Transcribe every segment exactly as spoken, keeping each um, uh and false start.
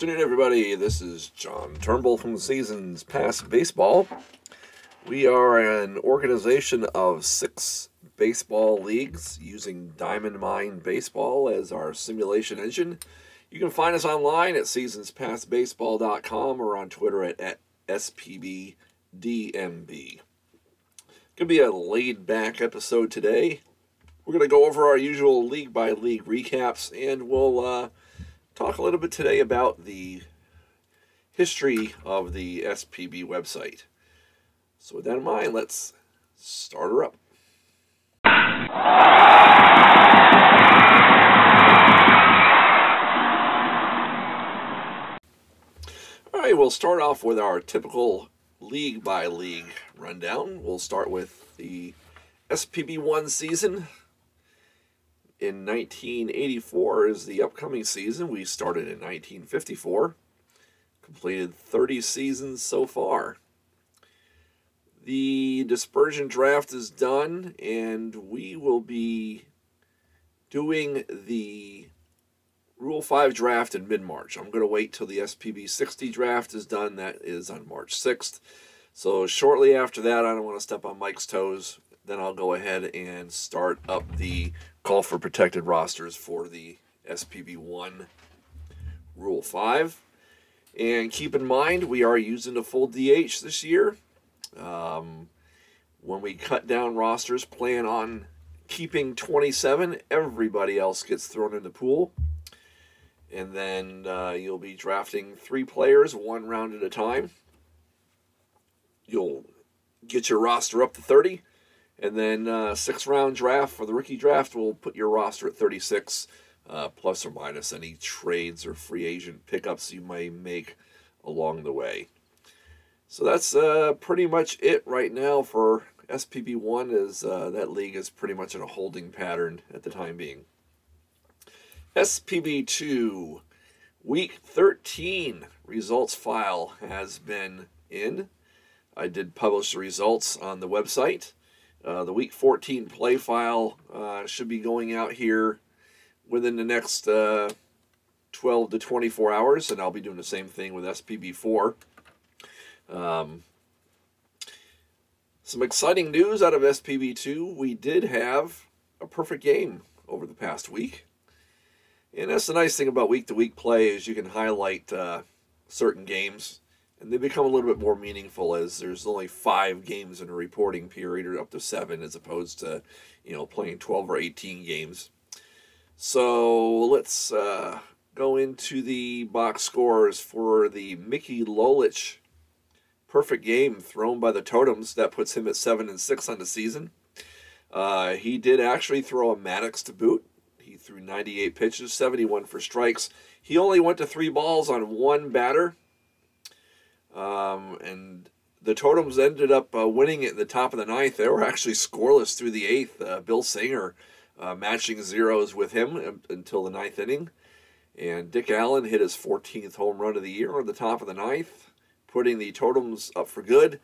afternoon, everybody. This is John Turnbull from Seasons Past Baseball. We are an organization of six baseball leagues using Diamond Mine Baseball as our simulation engine. You can find us online at seasons past baseball dot com or on Twitter at, at S P B D M B. Gonna be a laid-back episode today. We're gonna go over our usual league-by-league recaps, and we'll uh, talk a little bit today about the history of the S P B website. So with that in mind, let's start her up. All right, we'll start off with our typical league-by-league rundown. We'll start with the S P B one season. In nineteen eighty-four is the upcoming season. We started in nineteen fifty-four. Completed thirty seasons so far. The dispersion draft is done, and we will be doing the Rule five draft in mid-March. I'm going to wait till the S P B sixty draft is done. That is on March sixth. So shortly after that, I don't want to step on Mike's toes. Then I'll go ahead and start up the call for protected rosters for the S P B one Rule five. And keep in mind, we are using a full D H this year. Um, when we cut down rosters, plan on keeping twenty-seven. Everybody else gets thrown in the pool. And then uh, you'll be drafting three players, one round at a time. You'll get your roster up to thirty. And then uh, six-round draft for the rookie draft will put your roster at thirty-six, uh, plus or minus any trades or free agent pickups you may make along the way. So that's uh, pretty much it right now for S P B one. Is uh, that league is pretty much in a holding pattern at the time being. S P B two, Week thirteen results file has been in. I did publish the results on the website. Uh, the Week fourteen play file uh, should be going out here within the next uh, twelve to twenty-four hours, and I'll be doing the same thing with S P B four. Um, some exciting news out of S P B two. We did have a perfect game over the past week. And that's the nice thing about week-to-week play is you can highlight uh, certain games, and they become a little bit more meaningful as there's only five games in a reporting period, or up to seven, as opposed to, you know, playing twelve or eighteen games. So let's uh, go into the box scores for the Mickey Lolich perfect game thrown by the Totems. That puts him at seven and six on the season. Uh, he did actually throw a Maddox to boot. He threw ninety-eight pitches, seventy-one for strikes. He only went to three balls on one batter. Um, and the Totems ended up uh, winning it in the top of the ninth. They were actually scoreless through the eighth. Uh, Bill Singer uh, matching zeros with him until the ninth inning. And Dick Allen hit his fourteenth home run of the year on the top of the ninth, putting the Totems up for good.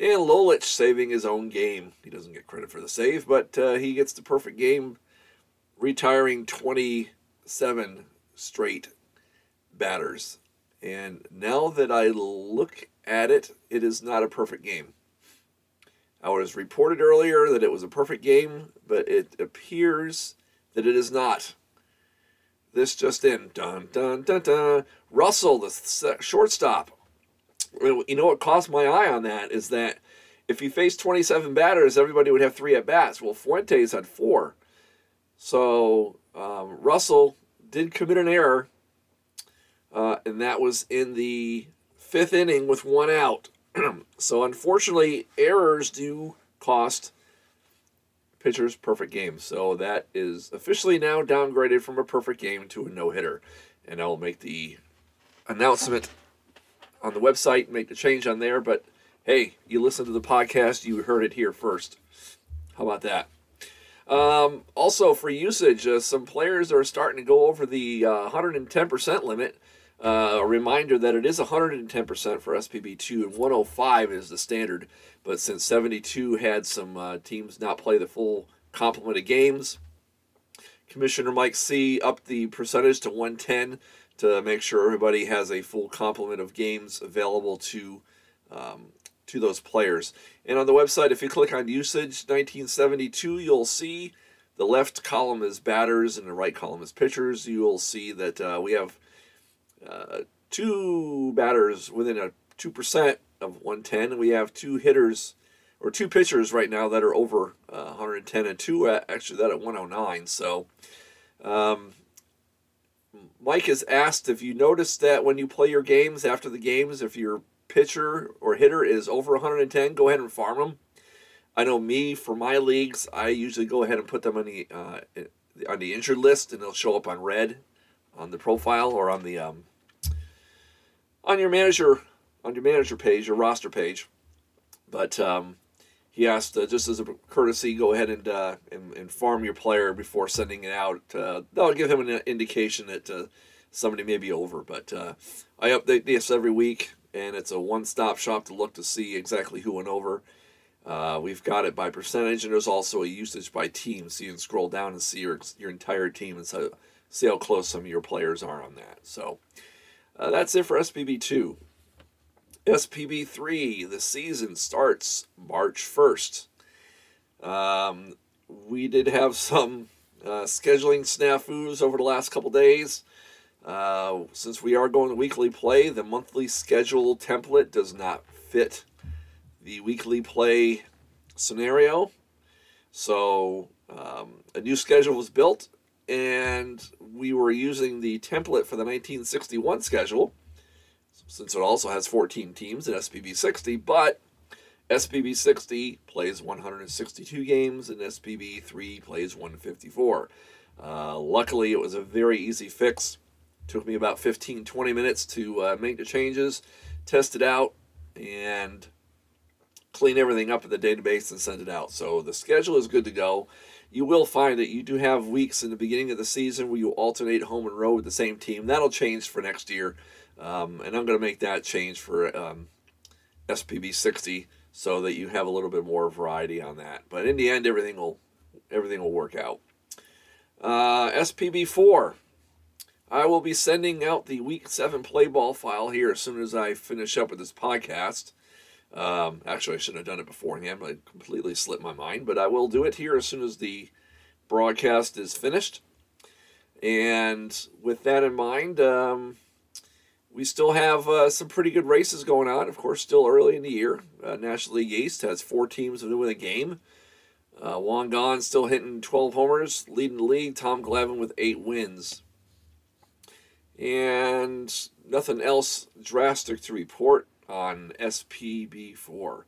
And Lolich saving his own game. He doesn't get credit for the save, but uh, he gets the perfect game, retiring twenty-seven straight batters. And now that I look at it, it is not a perfect game. I was reported earlier that it was a perfect game, but it appears that it is not. This just in. Dun, dun, dun, dun. Russell, the shortstop. You know what caught my eye on that is that if he faced twenty-seven batters, everybody would have three at-bats. Well, Fuentes had four. So um, Russell did commit an error. Uh, and that was in the fifth inning with one out. So, unfortunately, errors do cost pitchers perfect games. So, that is officially now downgraded from a perfect game to a no-hitter. And I'll make the announcement on the website, make the change on there. But, hey, you listen to the podcast, you heard it here first. How about that? Um, also, for usage, uh, some players are starting to go over the uh, one hundred ten percent limit. Uh, a reminder that it is one hundred ten percent for S P B two, and one oh five is the standard. But since seventy-two had some uh, teams not play the full complement of games, Commissioner Mike C upped the percentage to one ten to make sure everybody has a full complement of games available to um, to those players. And on the website, if you click on usage nineteen seventy-two, you'll see the left column is batters and the right column is pitchers. You'll see that uh, we have uh, two batters within a two percent of one ten, and we have two hitters or two pitchers right now that are over uh, one ten, and two at, actually that at one oh nine. So um, Mike has asked if you notice that when you play your games after the games, if your pitcher or hitter is over one ten, go ahead and farm them. I know me, for my leagues, I usually go ahead and put them on the uh, on the injured list, and they'll show up on red on the profile or on the um, on your manager on your manager page, your roster page. But um, he asked, uh, just as a courtesy, go ahead and uh, and, and farm your player before sending it out. Uh, that'll give him an indication that uh, somebody may be over. But uh, I update this every week, and it's a one-stop shop to look to see exactly who went over. Uh, we've got it by percentage, and there's also a usage by team, so you can scroll down and see your your entire team and so, see how close some of your players are on that. So uh, that's it for S P B two. S P B three, the season starts March first. Um, we did have some uh, scheduling snafus over the last couple days. Uh, since we are going to weekly play, the monthly schedule template does not fit the weekly play scenario. So um, a new schedule was built, and we were using the template for the nineteen sixty-one schedule, since it also has fourteen teams in S P B sixty, but S P B sixty plays one hundred sixty-two games and S P B three plays one fifty-four. Uh, luckily, it was a very easy fix. It took me about fifteen to twenty minutes to uh, make the changes, test it out, and clean everything up in the database and send it out. So the schedule is good to go. You will find that you do have weeks in the beginning of the season where you alternate home and road with the same team. That'll change for next year, um, and I'm going to make that change for um, S P B sixty so that you have a little bit more variety on that. But in the end, everything will everything will work out. Uh, S P B four. I will be sending out the Week seven play ball file here as soon as I finish up with this podcast. Um, actually, I should have done it beforehand, but it completely slipped my mind. But I will do it here as soon as the broadcast is finished. And with that in mind, um, we still have uh, some pretty good races going on. Of course, still early in the year. Uh, National League East has four teams with a game. Uh, Juan Gon still hitting twelve homers, leading the league. Tom Glavine with eight wins. And nothing else drastic to report on S P B four.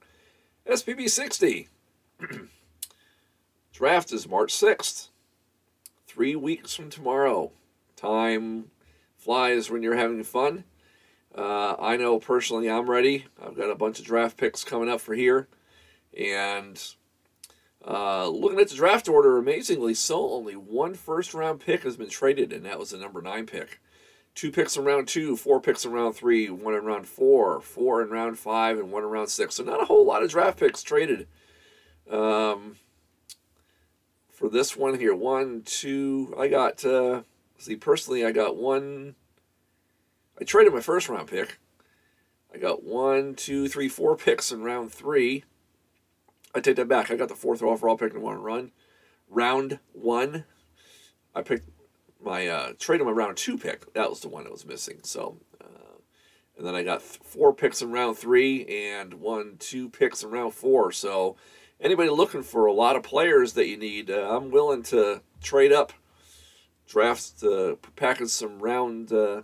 S P B sixty. Draft is March sixth. Three weeks from tomorrow. Time flies when you're having fun. Uh, I know personally I'm ready. I've got a bunch of draft picks coming up for here. And uh, looking at the draft order, amazingly so, only one first round pick has been traded, and that was the number nine pick. Two picks in round two, four picks in round three, one in round four, four in round five, and one in round six. So not a whole lot of draft picks traded um, for this one here. One, two, I got, uh, see, personally, I got one. I traded my first round pick. I got one, two, three, four picks in round three. I take that back. I got the fourth overall pick in one run. Round one, I picked my uh, trade on my round two pick. That was the one that was missing. So, uh, and then I got th four picks in round three and one, two picks in round four. So, anybody looking for a lot of players that you need, uh, I'm willing to trade up, draft, uh, package some round uh,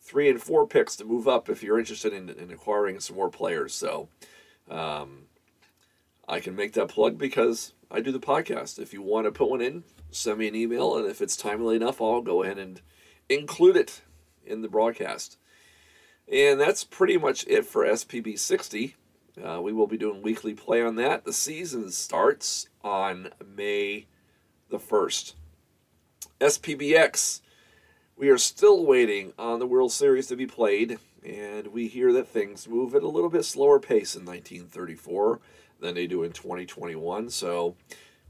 three and four picks to move up if you're interested in, in acquiring some more players. So, um, I can make that plug because I do the podcast. If you want to put one in, send me an email, and if it's timely enough, I'll go ahead and include it in the broadcast. And that's pretty much it for S P B sixty. Uh, we will be doing weekly play on that. The season starts on May the first. S P B X, we are still waiting on the World Series to be played, and we hear that things move at a little bit slower pace in nineteen thirty-four than they do in twenty twenty-one, so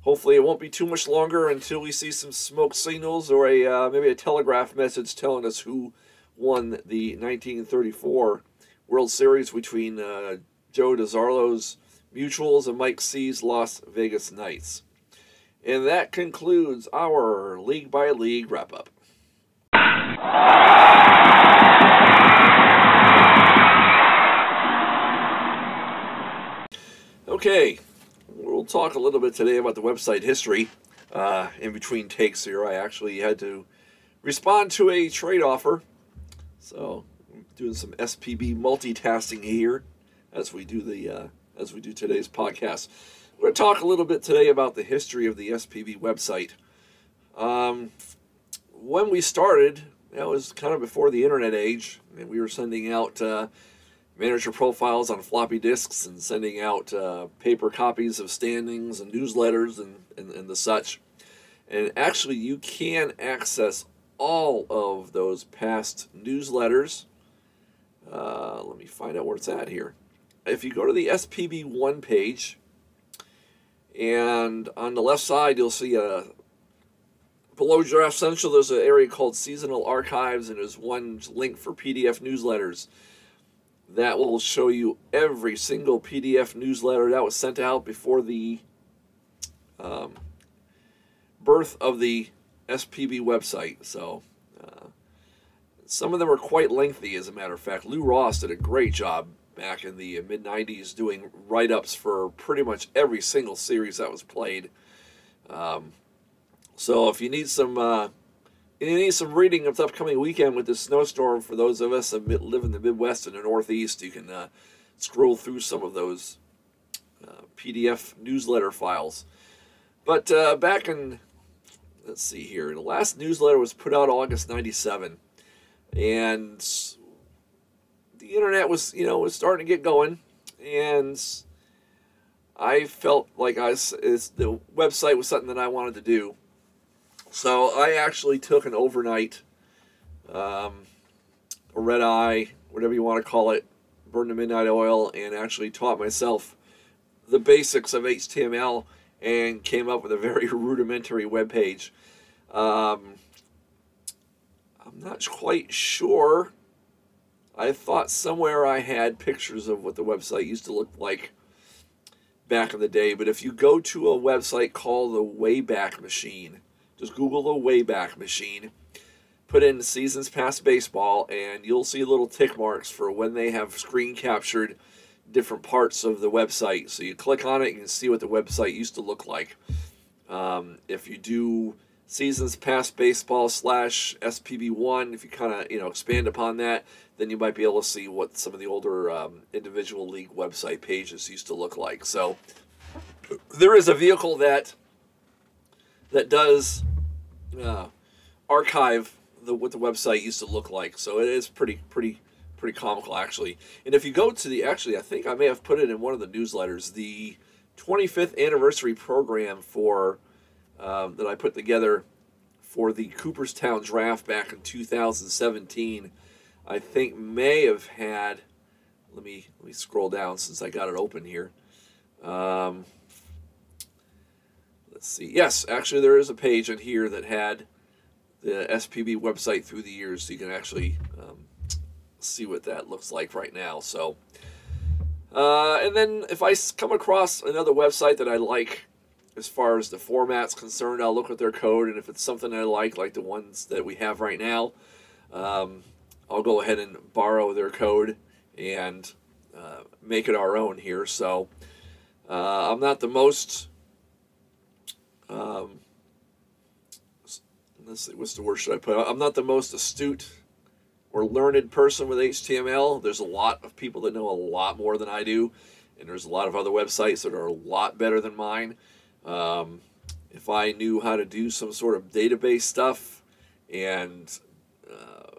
hopefully it won't be too much longer until we see some smoke signals or a uh, maybe a telegraph message telling us who won the nineteen thirty-four World Series between uh, Joe DiZarlo's Mutuals and Mike C's Las Vegas Knights. And that concludes our league-by-league wrap-up. Okay, we'll talk a little bit today about the website history. Uh, in between takes here, I actually had to respond to a trade offer. So, I'm doing some S P B multitasking here as we do the uh, as we do today's podcast. We're going to talk a little bit today about the history of the S P B website. Um, when we started, that was kind of before the internet age, and we were sending out uh, manager profiles on floppy disks and sending out uh, paper copies of standings and newsletters and, and, and the such. And actually, you can access all of those past newsletters. Uh, let me find out where it's at here. If you go to the S P B one page, and on the left side, you'll see a, below Draft Central, there's an area called Seasonal Archives, and there's one link for P D F newsletters. That will show you every single P D F newsletter that was sent out before the um, birth of the S P B website. So uh, some of them are quite lengthy, as a matter of fact. Lou Ross did a great job back in the mid nineties doing write-ups for pretty much every single series that was played. Um, so if you need some uh, you need some reading of the upcoming weekend with this snowstorm, for those of us that live in the Midwest and the Northeast, you can uh, scroll through some of those uh, P D F newsletter files. But uh, back in, let's see here, the last newsletter was put out August ninety-seven, and the internet was, you know, was starting to get going, and I felt like I, the website was something that I wanted to do. So I actually took an overnight, um, a red eye, whatever you want to call it, burned the midnight oil, and actually taught myself the basics of H T M L and came up with a very rudimentary web page. Um, I'm not quite sure. I thought somewhere I had pictures of what the website used to look like back in the day, but if you go to a website called the Wayback Machine, just Google the Wayback Machine, put in Seasons Past Baseball, and you'll see little tick marks for when they have screen captured different parts of the website. So you click on it, you can see what the website used to look like. Um, if you do Seasons Past Baseball slash S P B one, if you kind of, you know, expand upon that, then you might be able to see what some of the older um, individual league website pages used to look like. So there is a vehicle that that does uh, archive the, what the website used to look like. So it is pretty pretty pretty comical, actually. And if you go to the, actually, I think I may have put it in one of the newsletters, the twenty-fifth anniversary program for Um, that I put together for the Cooperstown draft back in two thousand seventeen, I think may have had, let me let me scroll down since I got it open here. Um, let's see. Yes, actually there is a page in here that had the S P B website through the years, so you can actually um, see what that looks like right now. So, uh, and then if I come across another website that I like, as far as the format's concerned, I'll look at their code, and if it's something I like, like the ones that we have right now, um, I'll go ahead and borrow their code and uh, make it our own here. So uh, I'm not the most, um, let's see, what's the word should I put? I'm not the most astute or learned person with H T M L. There's a lot of people that know a lot more than I do, and there's a lot of other websites that are a lot better than mine. Um, if I knew how to do some sort of database stuff, and uh,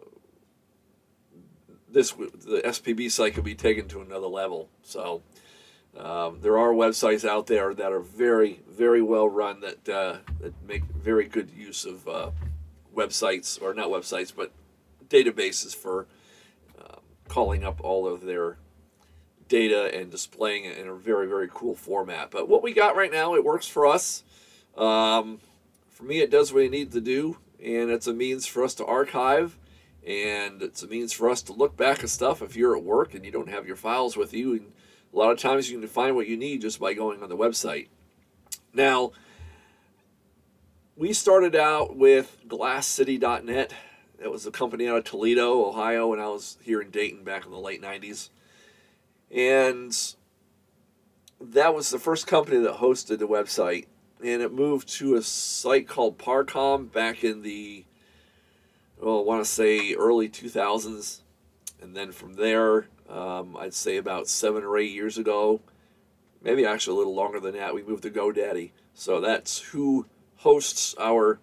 this the S P B site could be taken to another level. So um, there are websites out there that are very, very well run that uh, that make very good use of uh, websites, or not websites, but databases for uh, calling up all of their data and displaying it in a very, very cool format. But what we got right now, it works for us. Um, for me, it does what it needs to do, and it's a means for us to archive And it's a means for us to look back at stuff if you're at work and you don't have your files with you. And a lot of times you can find what you need just by going on the website. Now, we started out with Glass City dot net. That was a company out of Toledo, Ohio, when I was here in Dayton back in the late nineties. And that was the first company that hosted the website. And it moved to a site called Parcom back in the, well, I want to say early two thousands. And then from there, um, I'd say about seven or eight years ago, maybe actually a little longer than that, we moved to GoDaddy. So that's who hosts our,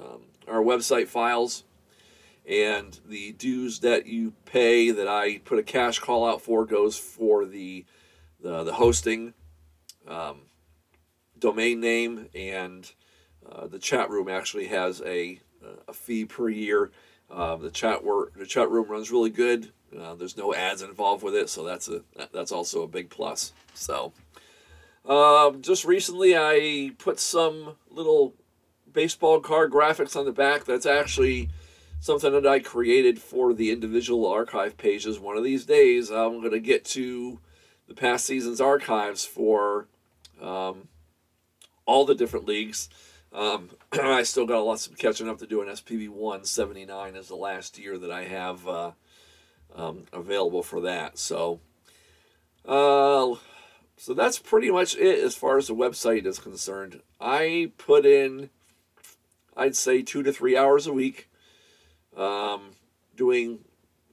um, our website files. And the dues that you pay that I put a cash call out for goes for the, the, the hosting, um, domain name, and uh, the chat room actually has a, a fee per year. Um, the chat work, the chat room runs really good. Uh, there's no ads involved with it, so that's a that's also a big plus. So, um, just recently I put some little baseball card graphics on the back. That's actually something that I created for the individual archive pages. One of these days I'm going to get to the past season's archives for um, all the different leagues. Um, I still got lots of catching up to do. In S P B one seventy-nine is the last year that I have uh, um, available for that. So, uh, so that's pretty much it as far as the website is concerned. I put in, I'd say, two to three hours a week, um, doing,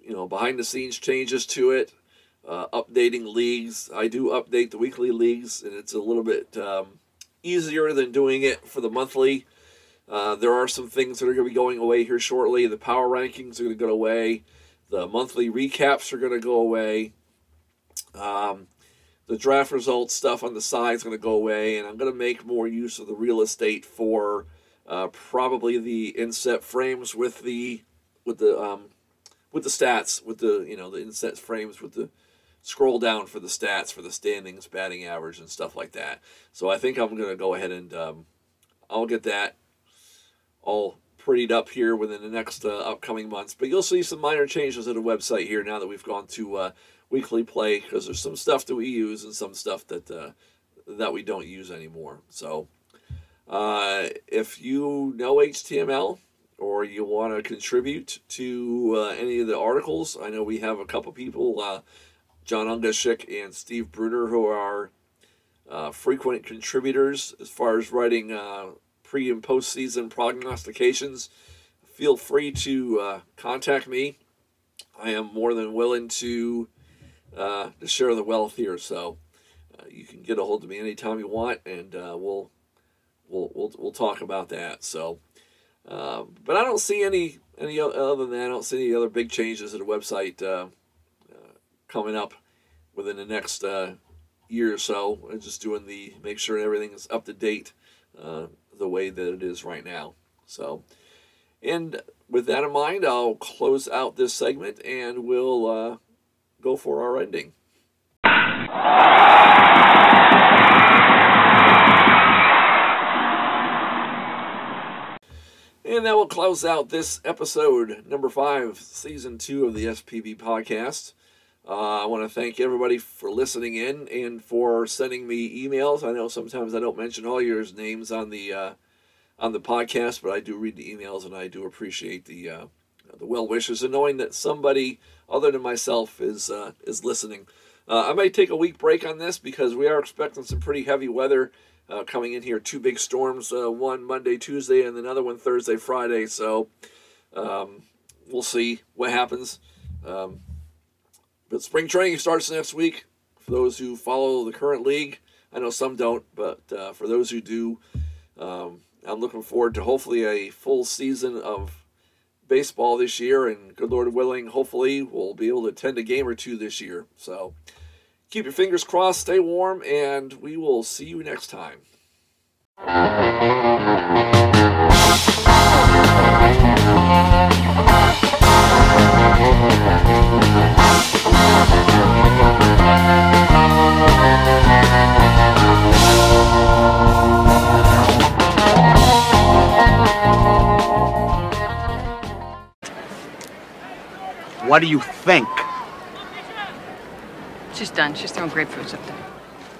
you know, behind the scenes changes to it, uh, updating leagues. I do update the weekly leagues, and it's a little bit Um, easier than doing it for the monthly. Uh, there are some things that are going to be going away here shortly. The power rankings are going to go away. The monthly recaps are going to go away. Um, the draft results stuff on the side is going to go away, and I'm going to make more use of the real estate for uh, probably the inset frames with the with the um, with the stats, with the you know the inset frames with the scroll down for the stats, for the standings, batting average, and stuff like that. So I think I'm going to go ahead and um, I'll get that all prettied up here within the next uh, upcoming months. But you'll see some minor changes to the website here now that we've gone to uh, weekly play, because there's some stuff that we use and some stuff that uh, that we don't use anymore. So uh, if you know H T M L or you want to contribute to uh, any of the articles, I know we have a couple people, uh, John Ungashik and Steve Bruner, who are uh, frequent contributors as far as writing uh, pre- and postseason prognostications. Feel free to uh, contact me. I am more than willing to, uh, to share the wealth here, so uh, you can get a hold of me anytime you want, and uh, we'll, we'll we'll we'll talk about that. So, uh, but I don't see any any other than that. I don't see any other big changes to the website Uh, coming up within the next uh, year or so. I'm just doing the, make sure everything is up to date uh, the way that it is right now. So, and with that in mind, I'll close out this segment and we'll uh, go for our ending. And that will close out this episode, number five, season two of the S P B podcast. Uh, I want to thank everybody for listening in and for sending me emails. I know sometimes I don't mention all your names on the uh, on the podcast, but I do read the emails, and I do appreciate the uh, the well wishes and knowing that somebody other than myself is uh, is listening. Uh, I may take a week break on this because we are expecting some pretty heavy weather uh, coming in here. Two big storms, uh, one Monday, Tuesday, and another one Thursday, Friday. So um, we'll see what happens. Um, But spring training starts next week. For those who follow the current league, I know some don't, but uh, for those who do, um, I'm looking forward to hopefully a full season of baseball this year, and good Lord willing, hopefully we'll be able to attend a game or two this year. So keep your fingers crossed, stay warm, and we will see you next time. What do you think? She's done. She's throwing grapefruits up there.